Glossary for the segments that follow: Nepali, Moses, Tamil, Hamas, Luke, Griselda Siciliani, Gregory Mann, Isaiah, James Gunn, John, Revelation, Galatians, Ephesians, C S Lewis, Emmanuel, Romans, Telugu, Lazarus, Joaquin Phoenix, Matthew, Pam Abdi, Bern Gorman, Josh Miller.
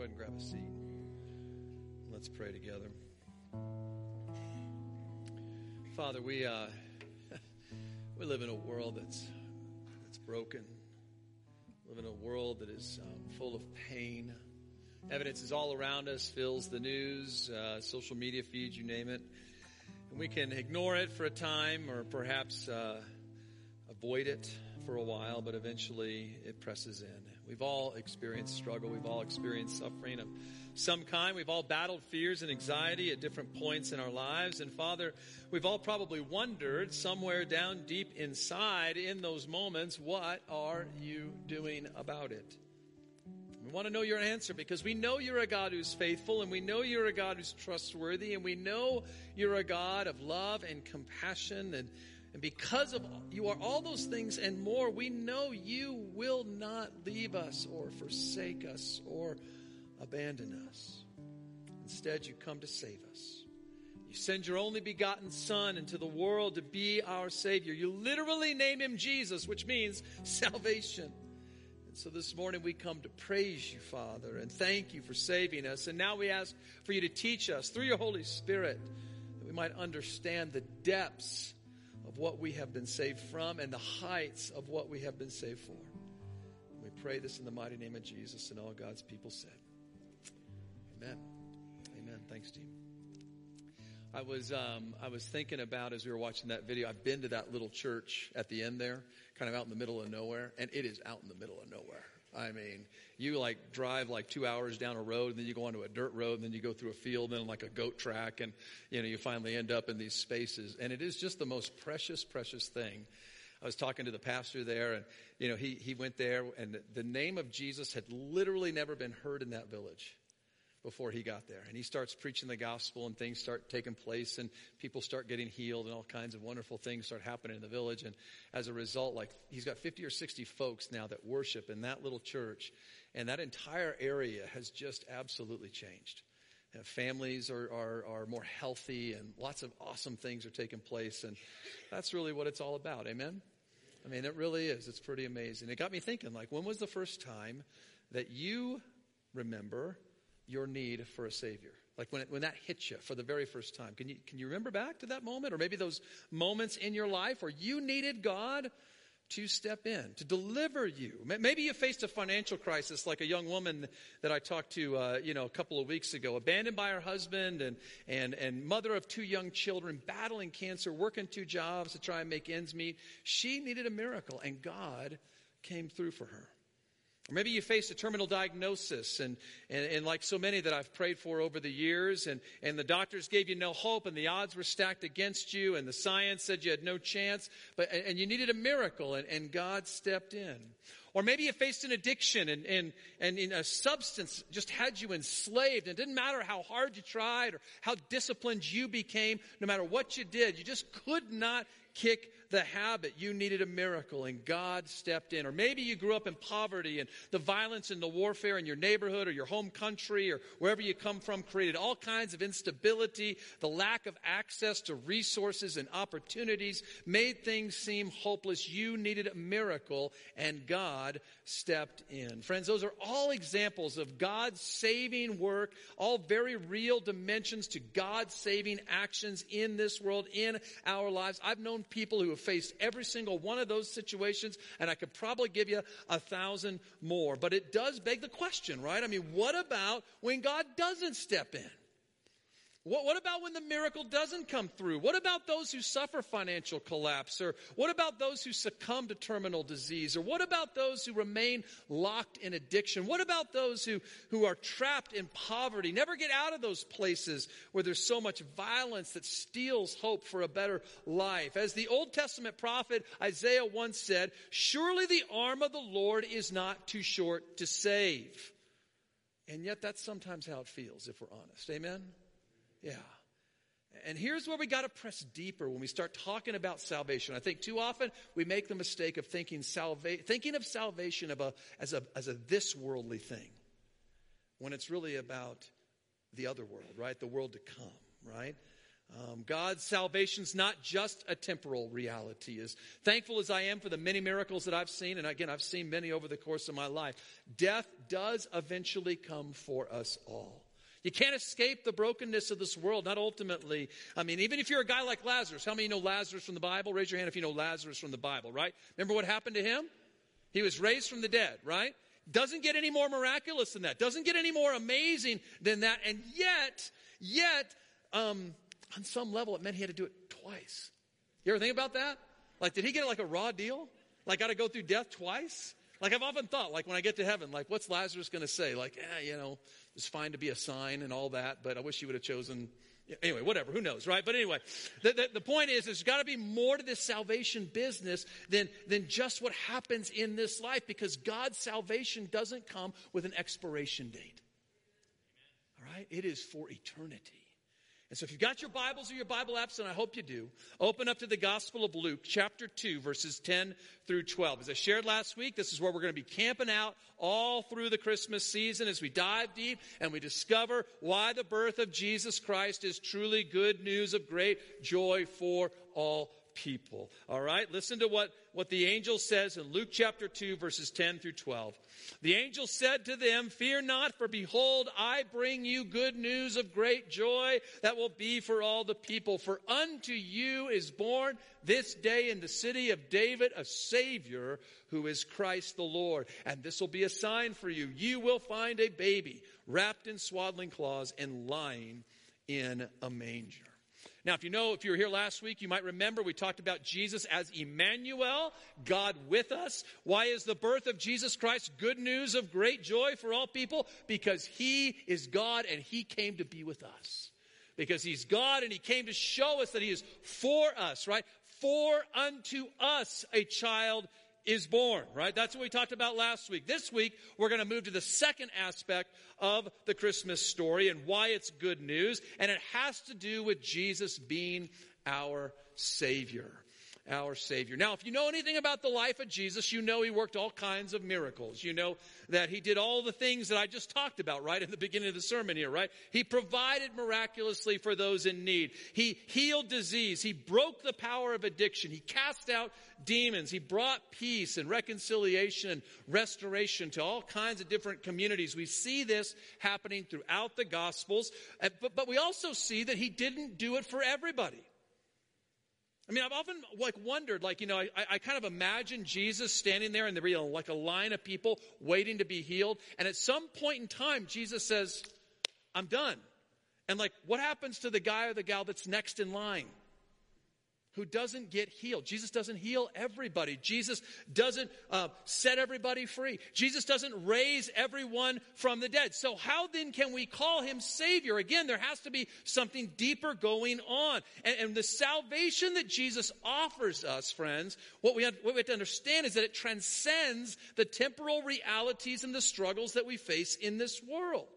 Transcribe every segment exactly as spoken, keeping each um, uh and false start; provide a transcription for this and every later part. go ahead and grab a seat. Let's pray together. Father, we uh, we live in a world that's that's broken. We live in a world that is um, full of pain. Evidence is all around us, fills the news, uh, social media feeds, you name it. And we can ignore it for a time or perhaps uh, avoid it for a while, but eventually it presses in. We've all experienced struggle. We've all experienced suffering of some kind. We've all battled fears and anxiety at different points in our lives. And Father, we've all probably wondered somewhere down deep inside in those moments, what are you doing about it? We want to know your answer, because we know you're a God who's faithful, and we know you're a God who's trustworthy, and we know you're a God of love and compassion, and, and because of you are all those things and more, we know you will not leave us or forsake us or abandon us. Instead, you come to save us. You send your only begotten Son into the world to be our Savior. You literally name him Jesus, which means salvation. And so this morning we come to praise you, Father, and thank you for saving us. And now we ask for you to teach us through your Holy Spirit that we might understand the depths of what we have been saved from and the heights of what we have been saved for. And we pray this in the mighty name of Jesus, and all God's people said, amen. Amen. Thanks, team. I was um, I was thinking about, as we were watching that video, I've been to that little church at the end there, kind of out in the middle of nowhere, and it is out in the middle of nowhere. I mean, you like drive like two hours down a road, and then you go onto a dirt road, and then you go through a field, and then like a goat track, and you know you finally end up in these spaces, and it is just the most precious, precious thing. I was talking to the pastor there, and you know he he went there, and the name of Jesus had literally never been heard in that village before he got there. And he starts preaching the gospel, and things start taking place, and people start getting healed, and all kinds of wonderful things start happening in the village. And as a result, like he's got fifty or sixty folks now that worship in that little church. And that entire area has just absolutely changed. And families are, are, are more healthy, and lots of awesome things are taking place. And that's really what it's all about. Amen. I mean, it really is. It's pretty amazing. It got me thinking, like, when was the first time that you remember your need for a Savior? Like when it, when that hit you for the very first time, can you can you remember back to that moment? Or maybe those moments in your life where you needed God to step in, to deliver you. Maybe you faced a financial crisis, like a young woman that I talked to, uh, you know, a couple of weeks ago, abandoned by her husband, and and and mother of two young children, battling cancer, working two jobs to try and make ends meet. She needed a miracle, and God came through for her. Or maybe you faced a terminal diagnosis, and, and, and like so many that I've prayed for over the years, and, and the doctors gave you no hope, and the odds were stacked against you, and the science said you had no chance, but and you needed a miracle, and, and God stepped in. Or maybe you faced an addiction, and, and, and in a substance just had you enslaved, and it didn't matter how hard you tried or how disciplined you became, no matter what you did, you just could not kick the habit. You needed a miracle, and God stepped in. Or maybe you grew up in poverty, and the violence and the warfare in your neighborhood or your home country or wherever you come from created all kinds of instability. The lack of access to resources and opportunities made things seem hopeless. You needed a miracle, and God stepped in. Friends, those are all examples of God's saving work, all very real dimensions to God's saving actions in this world, in our lives. I've known people who have faced every single one of those situations, and I could probably give you a thousand more. But it does beg the question, right? I mean, what about when God doesn't step in? What, what about when the miracle doesn't come through? What about those who suffer financial collapse? Or what about those who succumb to terminal disease? Or what about those who remain locked in addiction? What about those who, who are trapped in poverty, never get out of those places where there's so much violence that steals hope for a better life? As the Old Testament prophet Isaiah once said, "Surely the arm of the Lord is not too short to save." And yet that's sometimes how it feels, if we're honest. Amen? Yeah. And here's where we got to press deeper when we start talking about salvation. I think too often we make the mistake of thinking salva- thinking of salvation of a, as a as a this worldly thing, when it's really about the other world, right? The world to come, right? Um, God's salvation's not just a temporal reality. As thankful as I am for the many miracles that I've seen, and again, I've seen many over the course of my life, death does eventually come for us all. You can't escape the brokenness of this world, not ultimately. I mean, even if you're a guy like Lazarus, how many of you know Lazarus from the Bible? Raise your hand if you know Lazarus from the Bible, right? Remember what happened to him? He was raised from the dead, right? Doesn't get any more miraculous than that. Doesn't get any more amazing than that. And yet, yet, um, on some level, it meant he had to do it twice. You ever think about that? Like, did he get like a raw deal? Like, got to go through death twice? Like, I've often thought, like, when I get to heaven, like, what's Lazarus going to say? Like, eh, you know, it's fine to be a sign and all that, but I wish you would have chosen. Anyway, whatever, who knows, right? But anyway, the, the, the point is, there's got to be more to this salvation business than, than just what happens in this life, because God's salvation doesn't come with an expiration date. All right? It is for eternity. And so if you've got your Bibles or your Bible apps, and I hope you do, open up to the Gospel of Luke, chapter two, verses ten through twelve. As I shared last week, this is where we're going to be camping out all through the Christmas season as we dive deep and we discover why the birth of Jesus Christ is truly good news of great joy for all people. All right, listen to what, what the angel says in Luke chapter two, verses ten through twelve. The angel said to them, "Fear not, for behold, I bring you good news of great joy that will be for all the people. For unto you is born this day in the city of David a Savior, who is Christ the Lord. And this will be a sign for you. You will find a baby wrapped in swaddling clothes and lying in a manger." Now, if you know, if you were here last week, you might remember we talked about Jesus as Emmanuel, God with us. Why is the birth of Jesus Christ good news of great joy for all people? Because he is God and he came to be with us. Because he's God and he came to show us that he is for us, right? For unto us a child is born, right? That's what we talked about last week. This week, we're going to move to the second aspect of the Christmas story and why it's good news. And it has to do with Jesus being our Savior. Our Savior. Now, if you know anything about the life of Jesus, you know he worked all kinds of miracles. You know that he did all the things that I just talked about, right, at the beginning of the sermon here, right? He provided miraculously for those in need. He healed disease. He broke the power of addiction. He cast out demons. He brought peace and reconciliation and restoration to all kinds of different communities. We see this happening throughout the Gospels, but, but we also see that he didn't do it for everybody. I mean, I've often like wondered, like, you know, I, I kind of imagine Jesus standing there in the real, like a line of people waiting to be healed. And at some point in time, Jesus says, "I'm done." And like, what happens to the guy or the gal that's next in line who doesn't get healed? Jesus doesn't heal everybody. Jesus doesn't uh, set everybody free. Jesus doesn't raise everyone from the dead. So how then can we call him Savior? Again, there has to be something deeper going on. And, and the salvation that Jesus offers us, friends, what we, have, what we have to understand is that it transcends the temporal realities and the struggles that we face in this world.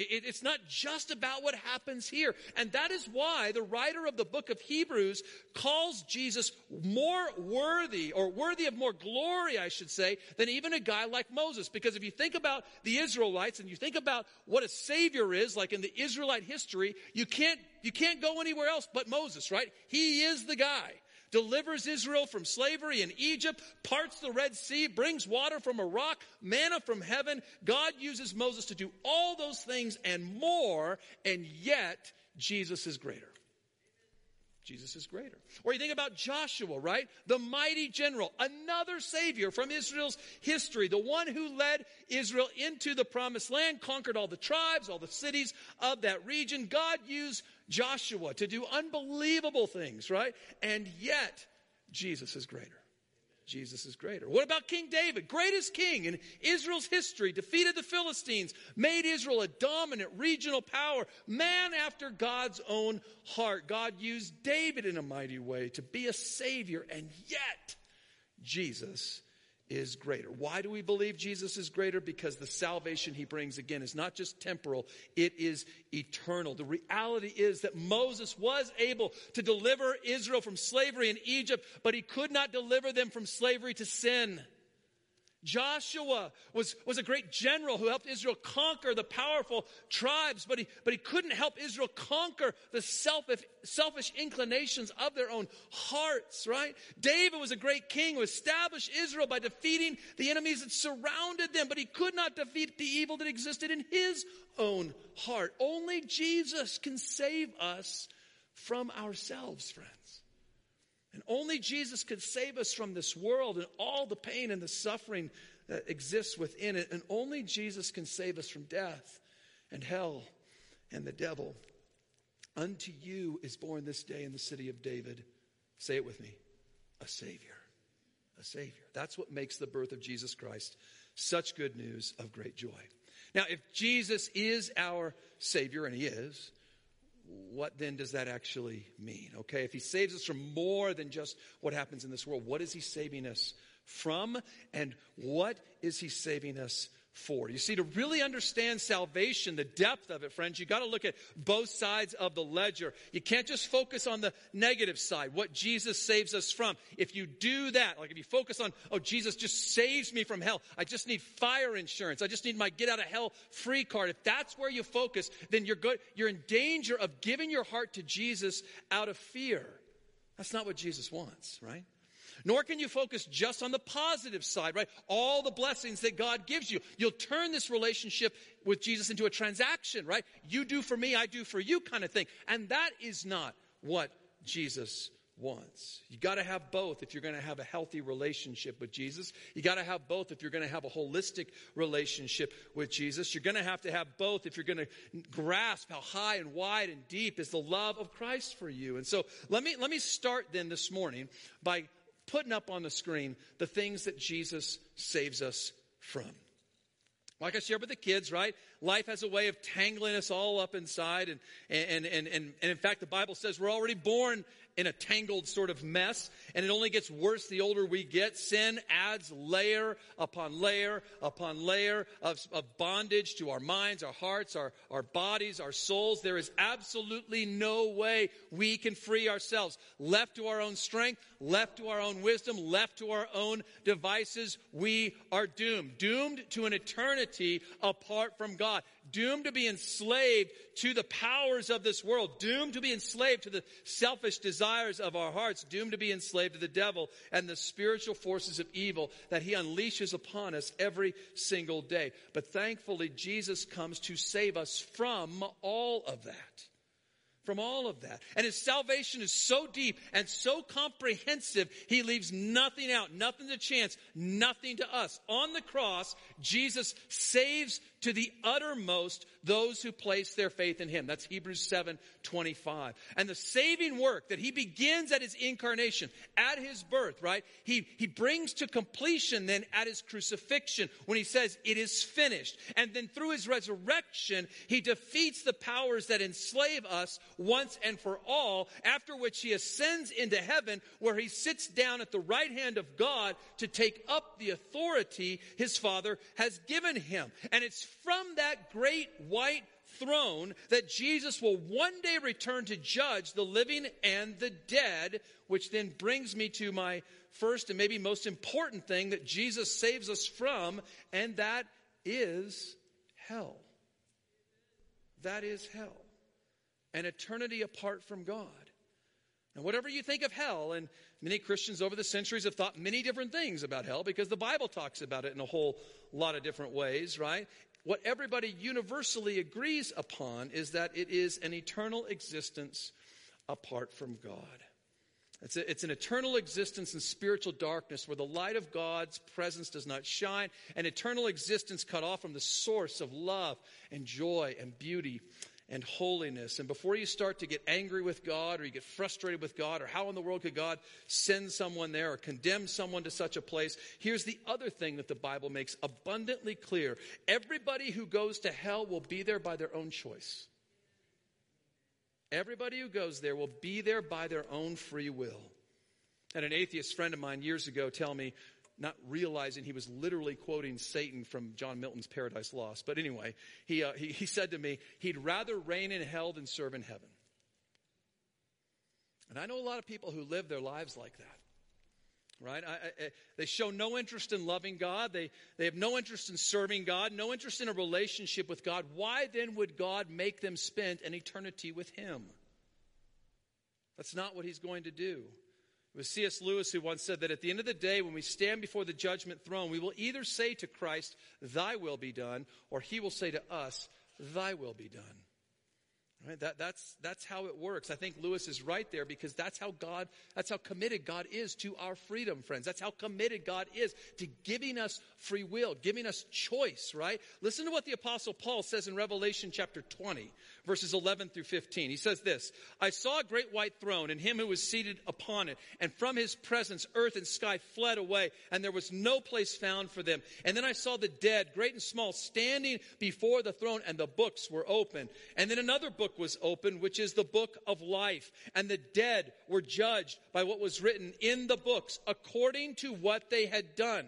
It's not just about what happens here. And that is why the writer of the book of Hebrews calls Jesus more worthy, or worthy of more glory, I should say, than even a guy like Moses. Because if you think about the Israelites and you think about what a Savior is, like in the Israelite history, you can't, you can't go anywhere else but Moses, right? He is the guy. Delivers Israel from slavery in Egypt, parts the Red Sea, brings water from a rock, manna from heaven. God uses Moses to do all those things and more, and yet Jesus is greater. Jesus is greater. Or you think about Joshua, right? The mighty general, another Savior from Israel's history, the one who led Israel into the promised land, conquered all the tribes, all the cities of that region. God used Joshua to do unbelievable things, right? And yet, Jesus is greater. Jesus is greater. What about King David? Greatest king in Israel's history, defeated the Philistines, made Israel a dominant regional power, man after God's own heart. God used David in a mighty way to be a Savior, and yet Jesus is greater. Why do we believe Jesus is greater? Because the salvation he brings, again, is not just temporal, it is eternal. The reality is that Moses was able to deliver Israel from slavery in Egypt, but he could not deliver them from slavery to sin. Joshua was, was a great general who helped Israel conquer the powerful tribes, but he, but he couldn't help Israel conquer the selfish, selfish inclinations of their own hearts, right? David was a great king who established Israel by defeating the enemies that surrounded them, but he could not defeat the evil that existed in his own heart. Only Jesus can save us from ourselves, friends. And only Jesus could save us from this world and all the pain and the suffering that exists within it. And only Jesus can save us from death and hell and the devil. Unto you is born this day in the city of David, say it with me, a Savior, a Savior. That's what makes the birth of Jesus Christ such good news of great joy. Now, if Jesus is our Savior, and he is, what then does that actually mean? Okay, if he saves us from more than just what happens in this world, what is he saving us from? And what is he saving us for? You see, to really understand salvation, the depth of it, friends, you got to look at both sides of the ledger. You can't just focus on the negative side, what Jesus saves us from. If you do that, like if you focus on, oh, Jesus just saves me from hell, I just need fire insurance, I just need my get out of hell free card. If that's where you focus, then you're good. You're in danger of giving your heart to Jesus out of fear. That's not what Jesus wants, right? Nor can you focus just on the positive side, right? All the blessings that God gives you. You'll turn this relationship with Jesus into a transaction, right? You do for me, I do for you kind of thing. And that is not what Jesus wants. You got to have both if you're going to have a healthy relationship with Jesus. You got to have both if you're going to have a holistic relationship with Jesus. You're going to have to have both if you're going to grasp how high and wide and deep is the love of Christ for you. And so let me let me start then this morning by putting up on the screen the things that Jesus saves us from. Like I shared with the kids, right? Life has a way of tangling us all up inside. And, and, and, and, and in fact, the Bible says we're already born in a tangled sort of mess. And it only gets worse the older we get. Sin adds layer upon layer upon layer of, of bondage to our minds, our hearts, our, our bodies, our souls. There is absolutely no way we can free ourselves. Left to our own strength, left to our own wisdom, left to our own devices, we are doomed. Doomed to an eternity apart from God, doomed to be enslaved to the powers of this world, doomed to be enslaved to the selfish desires of our hearts, doomed to be enslaved to the devil and the spiritual forces of evil that he unleashes upon us every single day. But thankfully, Jesus comes to save us from all of that. From all of that. And his salvation is so deep and so comprehensive, he leaves nothing out, nothing to chance, nothing to us. On the cross, Jesus saves to the uttermost those who place their faith in him. That's Hebrews seven twenty-five. And the saving work that he begins at his incarnation, at his birth, right? He, he brings to completion then at his crucifixion when he says it is finished. And then through his resurrection, he defeats the powers that enslave us once and for all, after which he ascends into heaven where he sits down at the right hand of God to take up the authority his Father has given him. And it's from that great white throne that Jesus will one day return to judge the living and the dead, which then brings me to my first and maybe most important thing that Jesus saves us from, and that is hell. That is hell. An eternity apart from God. And whatever you think of hell, and many Christians over the centuries have thought many different things about hell because the Bible talks about it in a whole lot of different ways, right? What everybody universally agrees upon is that it is an eternal existence apart from God. It's, a, it's an eternal existence in spiritual darkness where the light of God's presence does not shine, an eternal existence cut off from the source of love and joy and beauty and holiness. And before you start to get angry with God or you get frustrated with God or how in the world could God send someone there or condemn someone to such a place, here's the other thing that the Bible makes abundantly clear. Everybody who goes to hell will be there by their own choice. Everybody who goes there will be there by their own free will. And an atheist friend of mine years ago tell me, not realizing he was literally quoting Satan from John Milton's Paradise Lost. But anyway, he, uh, he, he said to me, he'd rather reign in hell than serve in heaven. And I know a lot of people who live their lives like that. Right? I, I, they show no interest in loving God. They, they have no interest in serving God, no interest in a relationship with God. Why then would God make them spend an eternity with him? That's not what he's going to do. It was C S Lewis who once said that at the end of the day, when we stand before the judgment throne, we will either say to Christ, thy will be done, or he will say to us, thy will be done. Right? That, that's, that's how it works. I think Lewis is right there, because that's how God, that's how committed God is to our freedom, friends. That's how committed God is to giving us free will, giving us choice, right? Listen to what the Apostle Paul says in Revelation chapter twenty, verses eleven through fifteen. He says this, I saw a great white throne and him who was seated upon it, and from his presence earth and sky fled away, and there was no place found for them. And then I saw the dead, great and small, standing before the throne, and the books were open. And then another book was opened, which is the book of life, and the dead were judged by what was written in the books according to what they had done.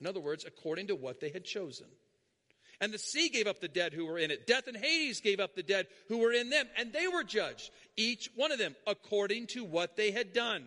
In other words, according to what they had chosen. And the sea gave up the dead who were in it. Death and Hades gave up the dead who were in them, and they were judged, each one of them, according to what they had done,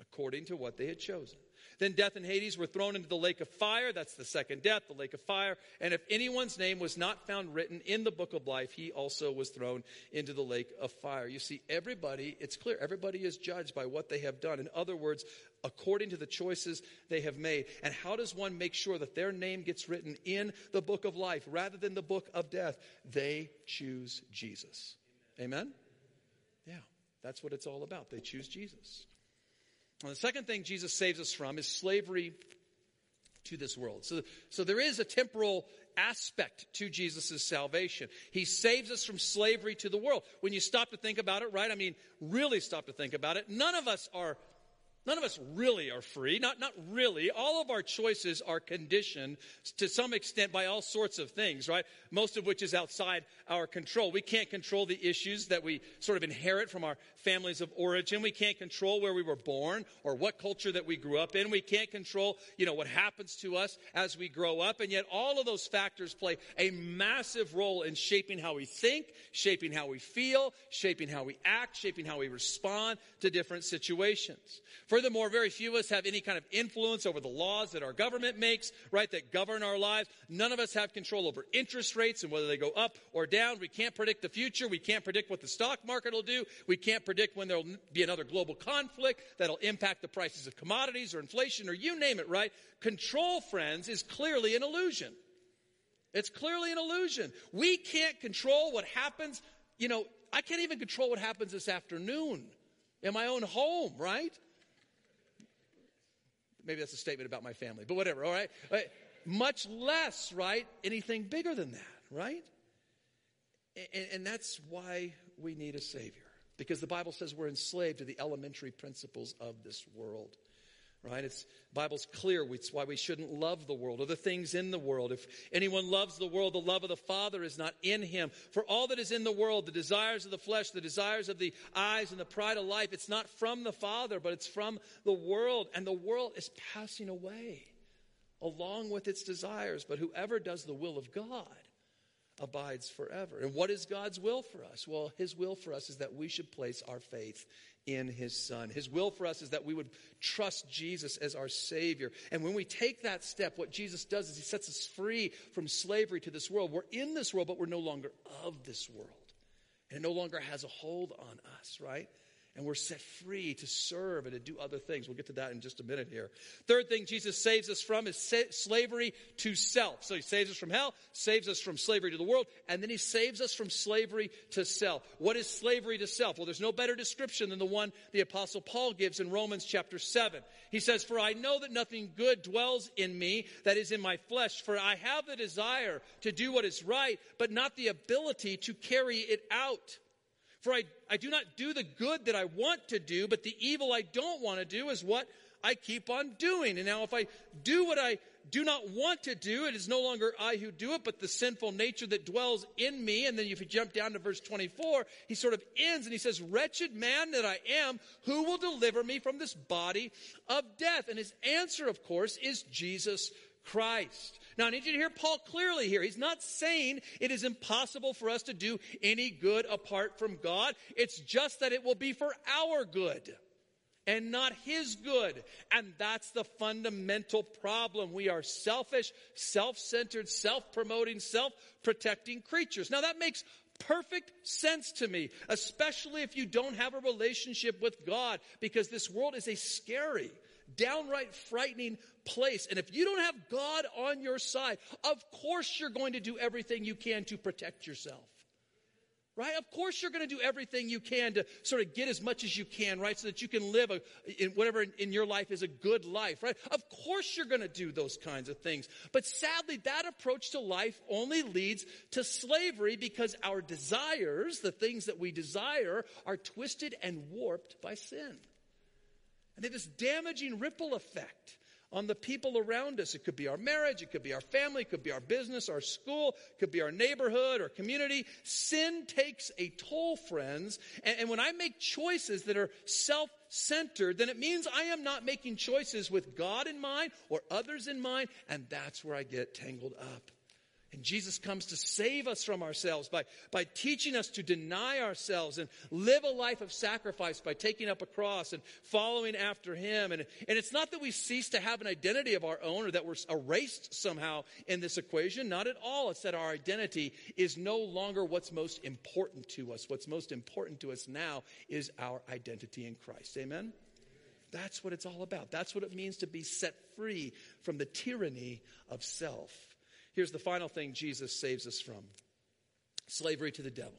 according to what they had chosen. Then death and Hades were thrown into the lake of fire. That's the second death, the lake of fire. And if anyone's name was not found written in the book of life, he also was thrown into the lake of fire. You see, everybody, it's clear, everybody is judged by what they have done. In other words, according to the choices they have made. And how does one make sure that their name gets written in the book of life rather than the book of death? They choose Jesus. Amen? Yeah, that's what it's all about. They choose Jesus. Well, the second thing Jesus saves us from is slavery to this world. So, so there is a temporal aspect to Jesus' salvation. He saves us from slavery to the world. When you stop to think about it, right? I mean, really stop to think about it. None of us are, none of us really are free. Not, not really. All of our choices are conditioned to some extent by all sorts of things, right? Most of which is outside our control. We can't control the issues that we sort of inherit from our families of origin. We can't control where we were born or what culture that we grew up in. We can't control, you know, what happens to us as we grow up. And yet all of those factors play a massive role in shaping how we think, shaping how we feel, shaping how we act, shaping how we respond to different situations. Furthermore, very few of us have any kind of influence over the laws that our government makes, right, that govern our lives. None of us have control over interest rates and whether they go up or down. We can't predict the future. We can't predict what the stock market will do. We can't predict when there will be another global conflict that'll impact the prices of commodities or inflation or you name it, right? Control, friends, is clearly an illusion. It's clearly an illusion. We can't control what happens. You know, I can't even control what happens this afternoon in my own home, right? Maybe that's a statement about my family, but whatever, all right? Much less, right, anything bigger than that, right? And, and that's why we need a Savior, because the Bible says we're enslaved to the elementary principles of this world, right? It's, the Bible's clear, it's why we shouldn't love the world or the things in the world. If anyone loves the world, the love of the Father is not in him. For all that is in the world, the desires of the flesh, the desires of the eyes, and the pride of life, it's not from the Father, but it's from the world. And the world is passing away along with its desires. But whoever does the will of God abides forever. And what is God's will for us? Well, his will for us is that we should place our faith in his Son. His will for us is that we would trust Jesus as our Savior. And when we take that step, what Jesus does is he sets us free from slavery to this world. We're in this world, but we're no longer of this world. And it no longer has a hold on us, right? And we're set free to serve and to do other things. We'll get to that in just a minute here. Third thing Jesus saves us from is sa- slavery to self. So he saves us from hell, saves us from slavery to the world, and then he saves us from slavery to self. What is slavery to self? Well, there's no better description than the one the Apostle Paul gives in Romans chapter seven. He says, for I know that nothing good dwells in me, that is in my flesh, for I have the desire to do what is right, but not the ability to carry it out. For I, I do not do the good that I want to do, but the evil I don't want to do is what I keep on doing. And now if I do what I do not want to do, it is no longer I who do it, but the sinful nature that dwells in me. And then if you jump down to verse twenty-four, he sort of ends and he says, wretched man that I am, who will deliver me from this body of death? And his answer, of course, is Jesus Christ. Now, I need you to hear Paul clearly here. He's not saying it is impossible for us to do any good apart from God. It's just that it will be for our good. and not his good. And that's the fundamental problem. We are selfish, self-centered, self-promoting, self-protecting creatures. Now that makes perfect sense to me, especially if you don't have a relationship with God, because this world is a scary, downright frightening place. And if you don't have God on your side, of course you're going to do everything you can to protect yourself. Right? Of course you're going to do everything you can to sort of get as much as you can, right? So that you can live a, in whatever in, in your life is a good life, right? Of course you're going to do those kinds of things. But sadly, that approach to life only leads to slavery, because our desires, the things that we desire, are twisted and warped by sin. And they have this damaging ripple effect on the people around us. It could be our marriage, it could be our family, it could be our business, our school, it could be our neighborhood, our community. Sin takes a toll, friends. And, and when I make choices that are self-centered, then it means I am not making choices with God in mind or others in mind, and that's where I get tangled up. And Jesus comes to save us from ourselves by, by teaching us to deny ourselves and live a life of sacrifice by taking up a cross and following after him. And, and it's not that we cease to have an identity of our own or that we're erased somehow in this equation. Not at all. It's that our identity is no longer what's most important to us. What's most important to us now is our identity in Christ. Amen? That's what it's all about. That's what it means to be set free from the tyranny of self. Here's the final thing Jesus saves us from: slavery to the devil.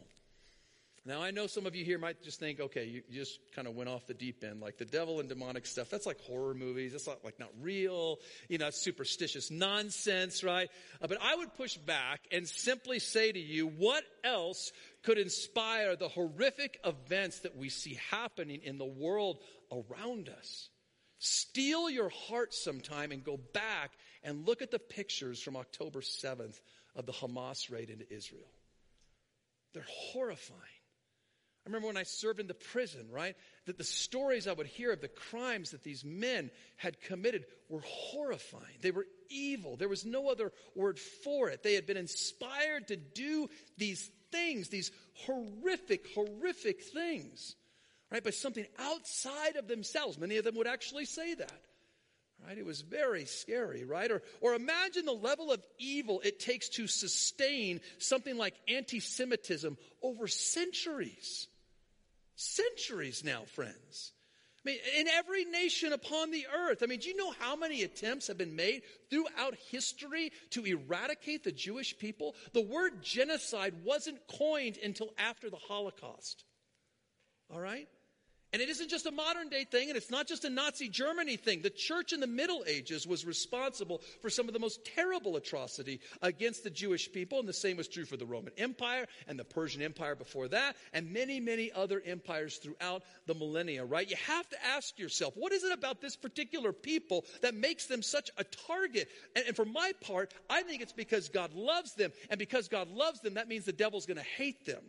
Now, I know some of you here might just think, okay, you, you just kind of went off the deep end, like the devil and demonic stuff. That's like horror movies. That's not, like not real, you know, superstitious nonsense, right? Uh, but I would push back and simply say to you, what else could inspire the horrific events that we see happening in the world around us? Steal your heart sometime and go back and look at the pictures from October seventh of the Hamas raid into Israel. They're horrifying. I remember when I served in the prison, right, that the stories I would hear of the crimes that these men had committed were horrifying. They were evil. There was no other word for it. They had been inspired to do these things, these horrific, horrific things, right, by something outside of themselves. Many of them would actually say that. Right? It was very scary, right? Or, or imagine the level of evil it takes to sustain something like anti-Semitism over centuries. Centuries now, friends. I mean, in every nation upon the earth. I mean, do you know how many attempts have been made throughout history to eradicate the Jewish people? The word genocide wasn't coined until after the Holocaust. All right? And it isn't just a modern day thing, and it's not just a Nazi Germany thing. The church in the Middle Ages was responsible for some of the most terrible atrocity against the Jewish people, and the same was true for the Roman Empire and the Persian Empire before that, and many, many other empires throughout the millennia, right? You have to ask yourself, what is it about this particular people that makes them such a target? And, and for my part, I think it's because God loves them, and because God loves them, that means the devil's going to hate them.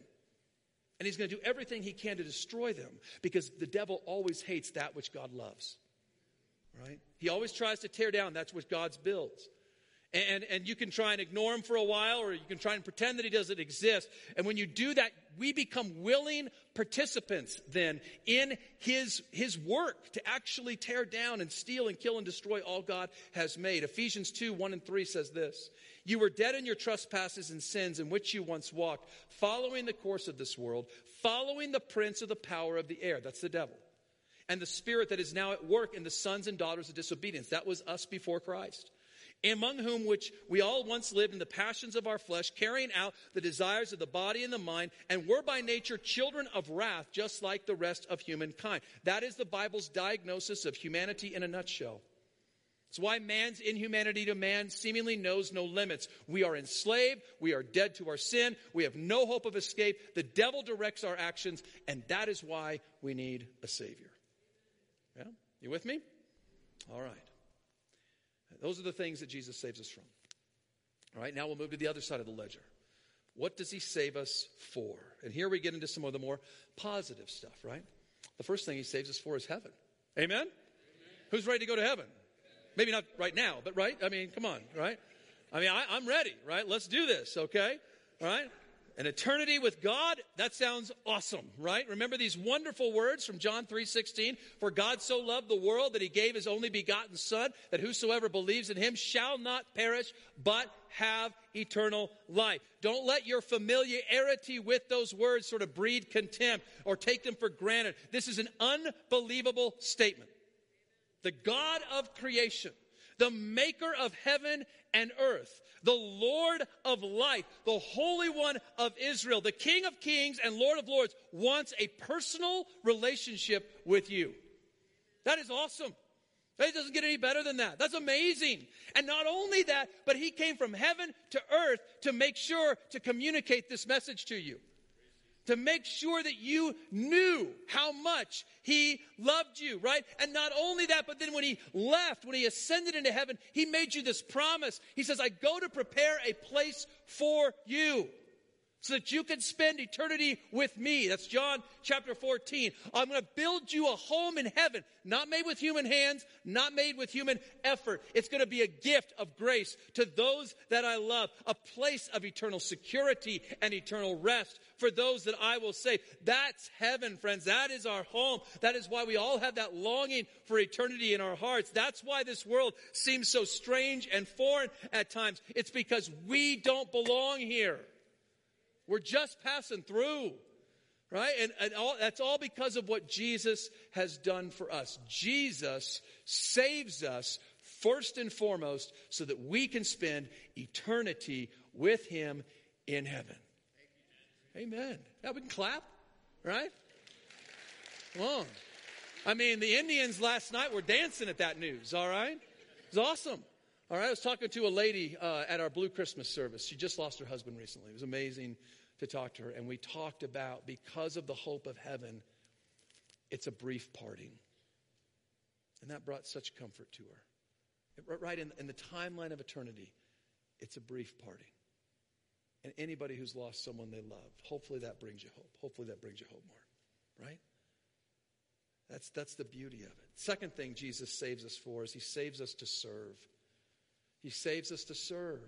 And he's going to do everything he can to destroy them, because the devil always hates that which God loves, right? He always tries to tear down that which God builds. And, and you can try and ignore him for a while, or you can try and pretend that he doesn't exist. And when you do that, we become willing participants then in his, his work to actually tear down and steal and kill and destroy all God has made. Ephesians two, one and three says this: "You were dead in your trespasses and sins in which you once walked, following the course of this world, following the prince of the power of the air." That's the devil. "And the spirit that is now at work in the sons and daughters of disobedience." That was us before Christ. "Among whom which we all once lived in the passions of our flesh, carrying out the desires of the body and the mind, and were by nature children of wrath, just like the rest of humankind." That is the Bible's diagnosis of humanity in a nutshell. It's why man's inhumanity to man seemingly knows no limits. We are enslaved, we are dead to our sin, we have no hope of escape, the devil directs our actions, and that is why we need a Savior. Yeah? You with me? All right. Those are the things that Jesus saves us from. All right, now we'll move to the other side of the ledger. What does he save us for? And here we get into some of the more positive stuff, right? The first thing he saves us for is heaven. Amen? Amen. Who's ready to go to heaven? Amen. Maybe not right now, but right? I mean, come on, right? I mean, I, I'm ready, right? Let's do this, okay? All right? An eternity with God, that sounds awesome, right? Remember these wonderful words from John three sixteen. For God so loved the world that he gave his only begotten Son, that whosoever believes in him shall not perish, but have eternal life. Don't let your familiarity with those words sort of breed contempt or take them for granted. This is an unbelievable statement. The God of creation, the maker of heaven and earth, the Lord of life, the Holy One of Israel, the King of kings and Lord of lords, wants a personal relationship with you. That is awesome. It doesn't get any better than that. That's amazing. And not only that, but he came from heaven to earth to make sure to communicate this message to you, to make sure that you knew how much he loved you, right? And not only that, but then when he left, when he ascended into heaven, he made you this promise. He says, I go to prepare a place for you so that you can spend eternity with me. That's John chapter fourteen. I'm going to build you a home in heaven, not made with human hands, not made with human effort. It's going to be a gift of grace to those that I love, a place of eternal security and eternal rest for those that I will save. That's heaven, friends. That is our home. That is why we all have that longing for eternity in our hearts. That's why this world seems so strange and foreign at times. It's because we don't belong here. We're just passing through, right? And, and all, that's all because of what Jesus has done for us. Jesus saves us first and foremost so that we can spend eternity with him in heaven. Amen. Now we can clap, right? Come on. I mean, the Indians last night were dancing at that news, all right? It was awesome. All right, I was talking to a lady uh, at our Blue Christmas service. She just lost her husband recently. It was amazing to talk to her. And we talked about, because of the hope of heaven, it's a brief parting. And that brought such comfort to her. It, right in, in the timeline of eternity, it's a brief parting. And anybody who's lost someone they love, hopefully that brings you hope. Hopefully that brings you hope more, right? That's, that's the beauty of it. Second thing Jesus saves us for is he saves us to serve. He saves us to serve.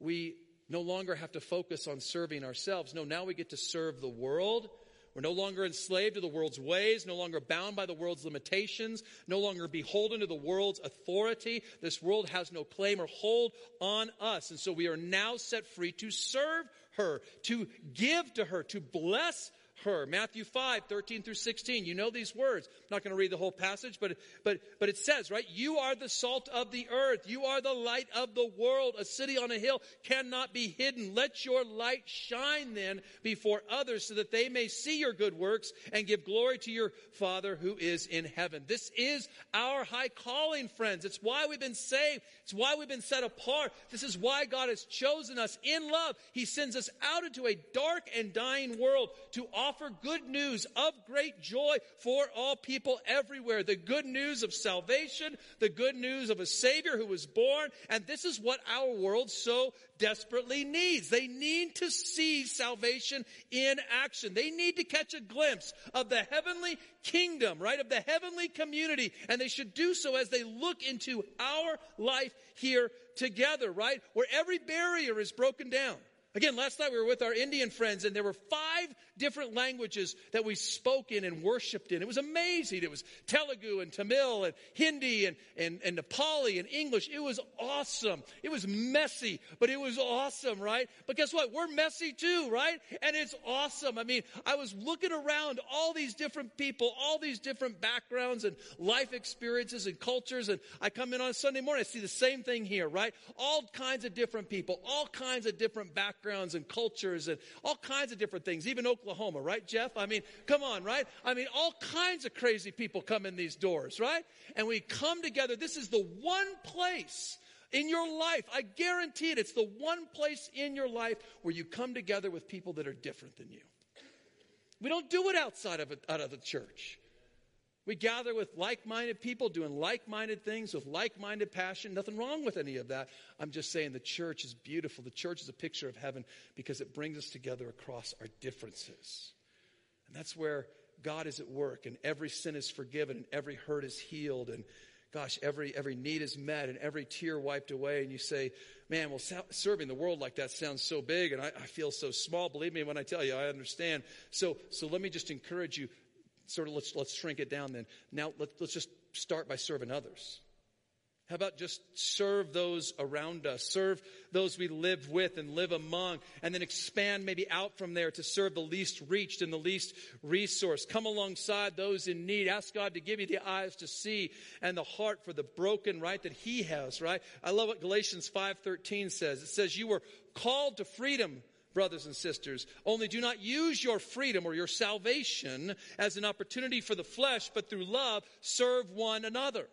We no longer have to focus on serving ourselves. No, now we get to serve the world. We're no longer enslaved to the world's ways, no longer bound by the world's limitations, no longer beholden to the world's authority. This world has no claim or hold on us. And so we are now set free to serve her, to give to her, to bless her. Matthew five, thirteen through sixteen. You know these words. I'm not going to read the whole passage, but, but, but it says, right? You are the salt of the earth. You are the light of the world. A city on a hill cannot be hidden. Let your light shine then before others so that they may see your good works and give glory to your Father who is in heaven. This is our high calling, friends. It's why we've been saved. It's why we've been set apart. This is why God has chosen us in love. He sends us out into a dark and dying world to offer Offer good news of great joy for all people everywhere. The good news of salvation, the good news of a Savior who was born. And this is what our world so desperately needs. They need to see salvation in action. They need to catch a glimpse of the heavenly kingdom, right? Of the heavenly community. And they should do so as they look into our life here together, right? Where every barrier is broken down. Again, last night we were with our Indian friends, and there were five different languages that we spoke in and worshiped in. It was amazing. It was Telugu and Tamil and Hindi and, and, and Nepali and English. It was awesome. It was messy, but it was awesome, right? But guess what? We're messy too, right? And it's awesome. I mean, I was looking around all these different people, all these different backgrounds and life experiences and cultures, and I come in on Sunday morning, I see the same thing here, right? All kinds of different people, all kinds of different backgrounds and cultures and all kinds of different things, even Oklahoma, right, Jeff? I mean, come on, right? I mean, all kinds of crazy people come in these doors, right? And we come together. This is the one place in your life, I guarantee it, it's the one place in your life where you come together with people that are different than you. We don't do it outside of, it, out of the church. We gather with like-minded people doing like-minded things with like-minded passion. Nothing wrong with any of that. I'm just saying the church is beautiful. The church is a picture of heaven because it brings us together across our differences. And that's where God is at work, and every sin is forgiven and every hurt is healed, and gosh, every every need is met and every tear wiped away. And you say, man, well, so, serving the world like that sounds so big, and I, I feel so small. Believe me when I tell you, I understand. So, so let me just encourage you. Sort of let's let's shrink it down. Then now let's let's just start by serving others. How about just serve those around us, serve those we live with and live among, and then expand maybe out from there to serve the least reached and the least resourced. Come alongside those in need. Ask God to give you the eyes to see and the heart for the broken, right, that he has, right? I love what Galatians five thirteen says. It says, you were called to freedom, brothers and sisters, only do not use your freedom or your salvation as an opportunity for the flesh, but through love, serve one another.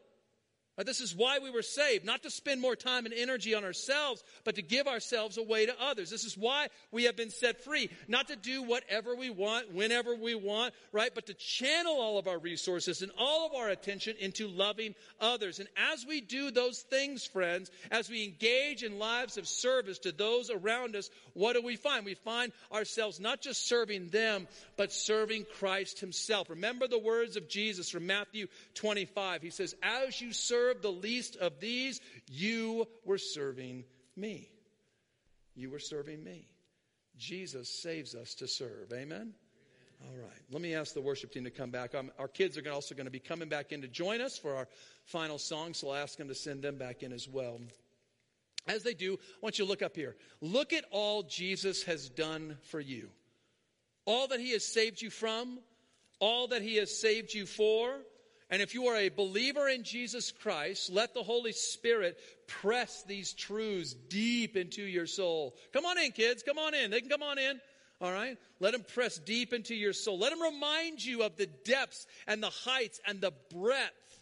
This is why we were saved, not to spend more time and energy on ourselves, but to give ourselves away to others. This is why we have been set free, not to do whatever we want, whenever we want, right? But to channel all of our resources and all of our attention into loving others. And as we do those things, friends, as we engage in lives of service to those around us, what do we find? We find ourselves not just serving them, but serving Christ himself. Remember the words of Jesus from Matthew twenty-five. He says, as you serve the least of these, you were serving me. You were serving me. Jesus saves us to serve. Amen? All right. Let me ask the worship team to come back. I'm, our kids are also going to be coming back in to join us for our final song, so I'll ask them to send them back in as well. As they do, I want you to look up here. Look at all Jesus has done for you. All that he has saved you from, all that he has saved you for. And if you are a believer in Jesus Christ, let the Holy Spirit press these truths deep into your soul. Come on in, kids. Come on in. They can come on in. All right? Let them press deep into your soul. Let them remind you of the depths and the heights and the breadth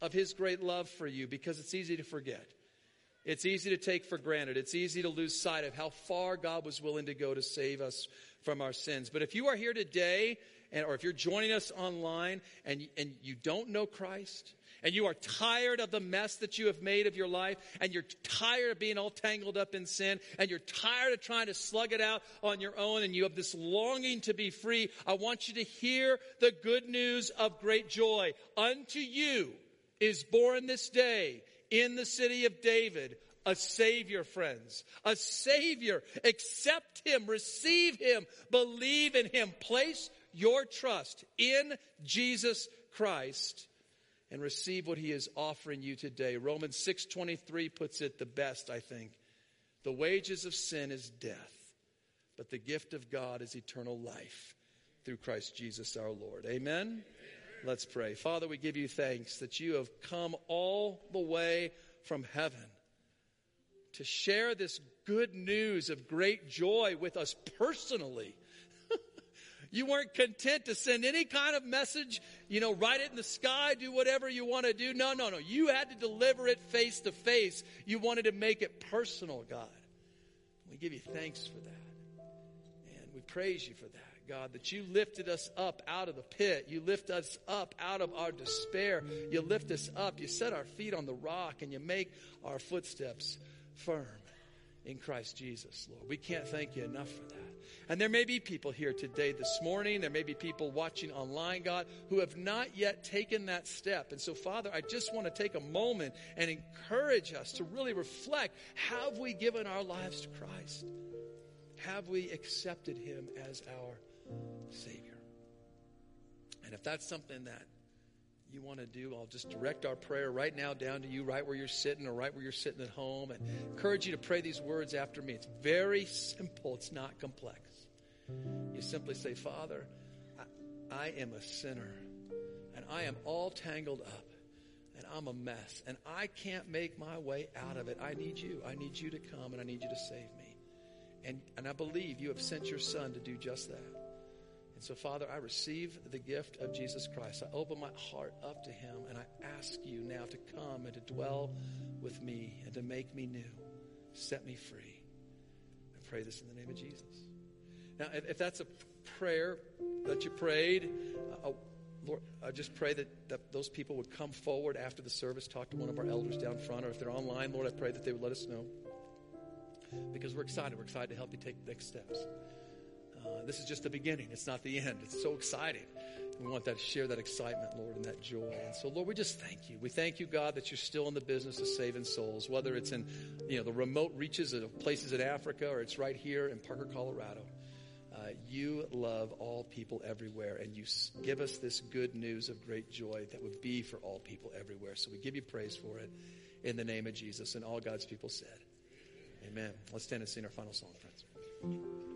of his great love for you, because it's easy to forget. It's easy to take for granted. It's easy to lose sight of how far God was willing to go to save us from our sins. But if you are here today, and, or if you're joining us online and, and you don't know Christ, and you are tired of the mess that you have made of your life, and you're tired of being all tangled up in sin, and you're tired of trying to slug it out on your own, and you have this longing to be free, I want you to hear the good news of great joy. Unto you is born this day in the city of David a Savior, friends, a Savior. Accept him, receive him, believe in him, place your trust in Jesus Christ and receive what he is offering you today. Romans six twenty-three puts it the best, I think. The wages of sin is death, but the gift of God is eternal life through Christ Jesus our Lord. Amen? Amen. Let's pray. Father, we give you thanks that you have come all the way from heaven to share this good news of great joy with us personally. You weren't content to send any kind of message, you know, write it in the sky, do whatever you want to do. No, no, no. You had to deliver it face to face. You wanted to make it personal, God. We give you thanks for that. And we praise you for that, God, that you lifted us up out of the pit. You lift us up out of our despair. You lift us up. You set our feet on the rock and you make our footsteps firm in Christ Jesus, Lord. We can't thank you enough for that. And there may be people here today, this morning. There may be people watching online, God, who have not yet taken that step. And so, Father, I just want to take a moment and encourage us to really reflect, have we given our lives to Christ? Have we accepted him as our Savior? And if that's something that you want to do, I'll just direct our prayer right now down to you, right where you're sitting or right where you're sitting at home, and encourage you to pray these words after me. It's very simple. It's not complex. You simply say, Father, I, I am a sinner, and I am all tangled up, and I'm a mess, and I can't make my way out of it. I need you. I need you to come, and I need you to save me. And, and I believe you have sent your son to do just that. And so, Father, I receive the gift of Jesus Christ. I open my heart up to him, and I ask you now to come and to dwell with me and to make me new. Set me free. I pray this in the name of Jesus. Now, if, if that's a prayer that you prayed, uh, Lord, I just pray that, that those people would come forward after the service, talk to one of our elders down front, or if they're online, Lord, I pray that they would let us know, because we're excited. We're excited to help you take the next steps. Uh, this is just the beginning. It's not the end. It's so exciting We want that, share that excitement, Lord, and that joy. And so, Lord, we just thank you. We thank you, God, that you're still in the business of saving souls, whether it's in, you know, the remote reaches of places in Africa or it's right here in Parker, Colorado. Uh, you love all people everywhere, and you give us this good news of great joy that would be for all people everywhere. So we give you praise for it in the name of Jesus. And all God's people said, amen. Let's stand and sing our final song, friends.